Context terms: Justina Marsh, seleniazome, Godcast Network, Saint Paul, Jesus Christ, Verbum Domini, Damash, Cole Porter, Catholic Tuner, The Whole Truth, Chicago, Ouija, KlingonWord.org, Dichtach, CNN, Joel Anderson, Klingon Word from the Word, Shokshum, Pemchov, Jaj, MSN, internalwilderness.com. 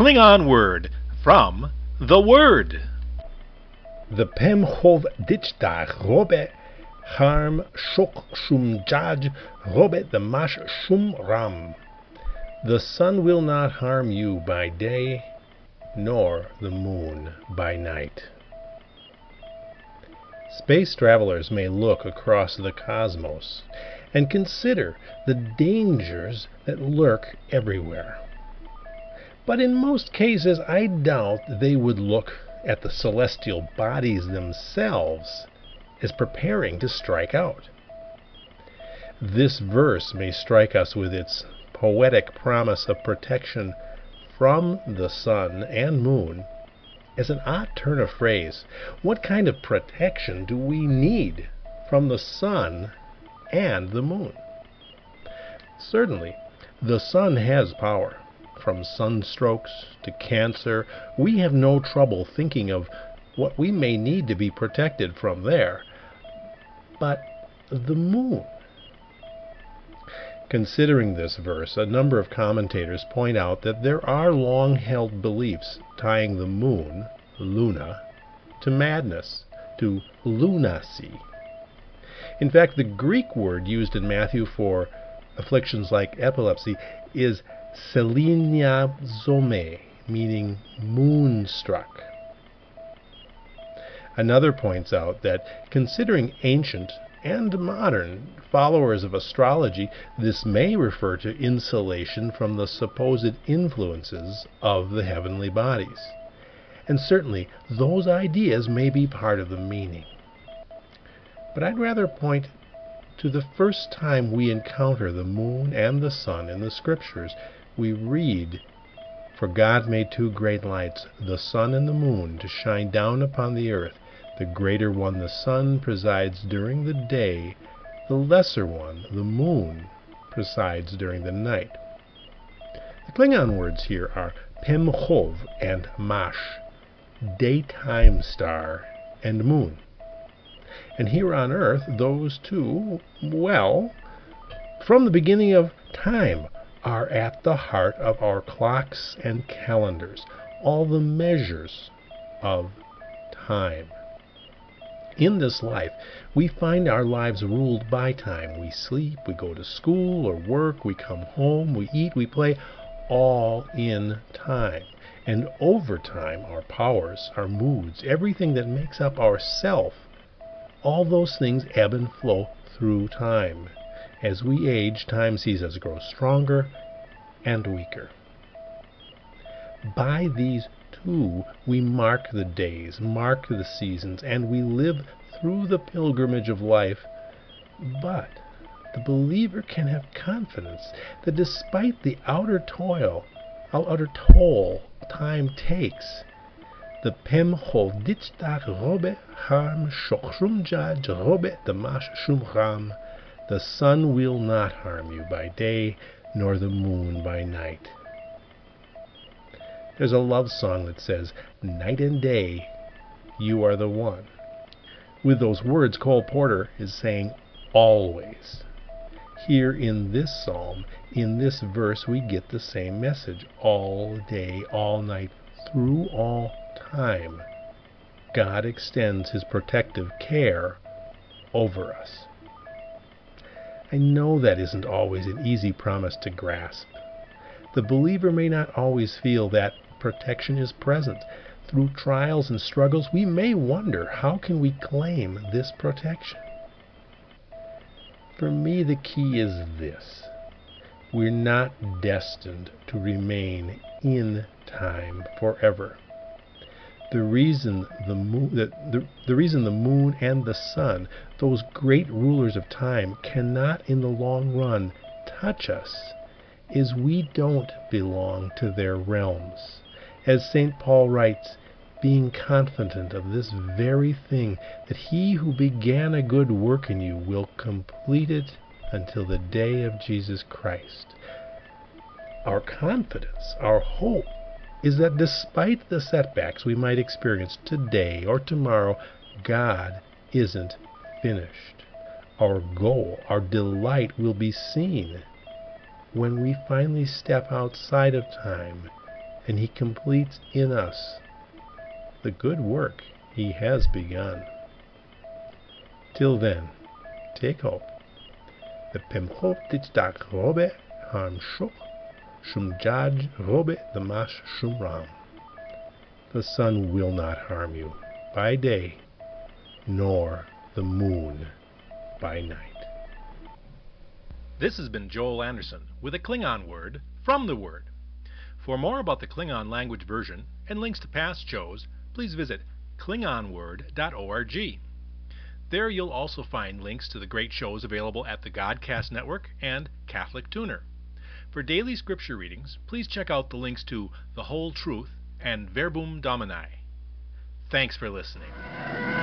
Klingon Word from the Word. The Pemchov Dichtach Robe Harm Shok Shum Jaj Robe the Mash Shum Ram. The sun will not harm you by day, nor the moon by night. Space travelers may look across the cosmos and consider the dangers that lurk everywhere. But in most cases, I doubt they would look at the celestial bodies themselves as preparing to strike out. This verse may strike us with its poetic promise of protection from the sun and moon as an odd turn of phrase. What kind of protection do we need from the sun and the moon? Certainly, the sun has power. From sunstrokes to cancer, we have no trouble thinking of what we may need to be protected from there. But the moon? Considering this verse, a number of commentators point out that there are long-held beliefs tying the moon, Luna, to madness, to lunacy. In fact, the Greek word used in Matthew for afflictions like epilepsy is seleniazome, meaning moonstruck. Another points out that considering ancient and modern followers of astrology, this may refer to insulation from the supposed influences of the heavenly bodies. And certainly, those ideas may be part of the meaning. But I'd rather point to the first time we encounter the moon and the sun in the scriptures. We read, "For God made two great lights, the sun and the moon, to shine down upon the earth. The greater one, the sun, presides during the day. The lesser one, the moon, presides during the night." The Klingon words here are Pemchov and Mash, daytime star and moon. And here on earth, those two, well, from the beginning of time, are at the heart of our clocks and calendars, all the measures of time. In this life, we find our lives ruled by time. We sleep, we go to school or work, we come home, we eat, we play, all in time. And over time, our powers, our moods, everything that makes up our self, all those things ebb and flow through time. As we age, time sees us grow stronger and weaker. By these two, we mark the days, mark the seasons, and we live through the pilgrimage of life. But the believer can have confidence that despite the outer toll time takes, the Pemchov Dichtach Robe Harm Shokshum Jaj Robe Damash Shum Ram. The sun will not harm you by day, nor the moon by night. There's a love song that says, "Night and day, you are the one." With those words, Cole Porter is saying, always. Here in this psalm, in this verse, we get the same message. All day, all night, through all time, God extends His protective care over us. I know that isn't always an easy promise to grasp. The believer may not always feel that protection is present. Through trials and struggles, we may wonder, how can we claim this protection? For me, the key is this: we're not destined to remain in time forever. The reason the moon and the sun, those great rulers of time, cannot in the long run touch us is we don't belong to their realms. As Saint Paul writes, being confident of this very thing, that He who began a good work in you will complete it until the day of Jesus Christ. Our confidence, our hope, is that despite the setbacks we might experience today or tomorrow, God isn't finished. Our goal, our delight will be seen when we finally step outside of time and he completes in us the good work he has begun. Till then, take hope. The pemchov titzdak robe ham shoch, shum jaj robe damash shum ram. The sun will not harm you by day, nor the moon by night. This has been Joel Anderson with a Klingon word from the Word. For more about the Klingon language version and links to past shows, please visit KlingonWord.org. There you'll also find links to the great shows available at the Godcast Network and Catholic Tuner. For daily scripture readings, please check out the links to The Whole Truth and Verbum Domini. Thanks for listening.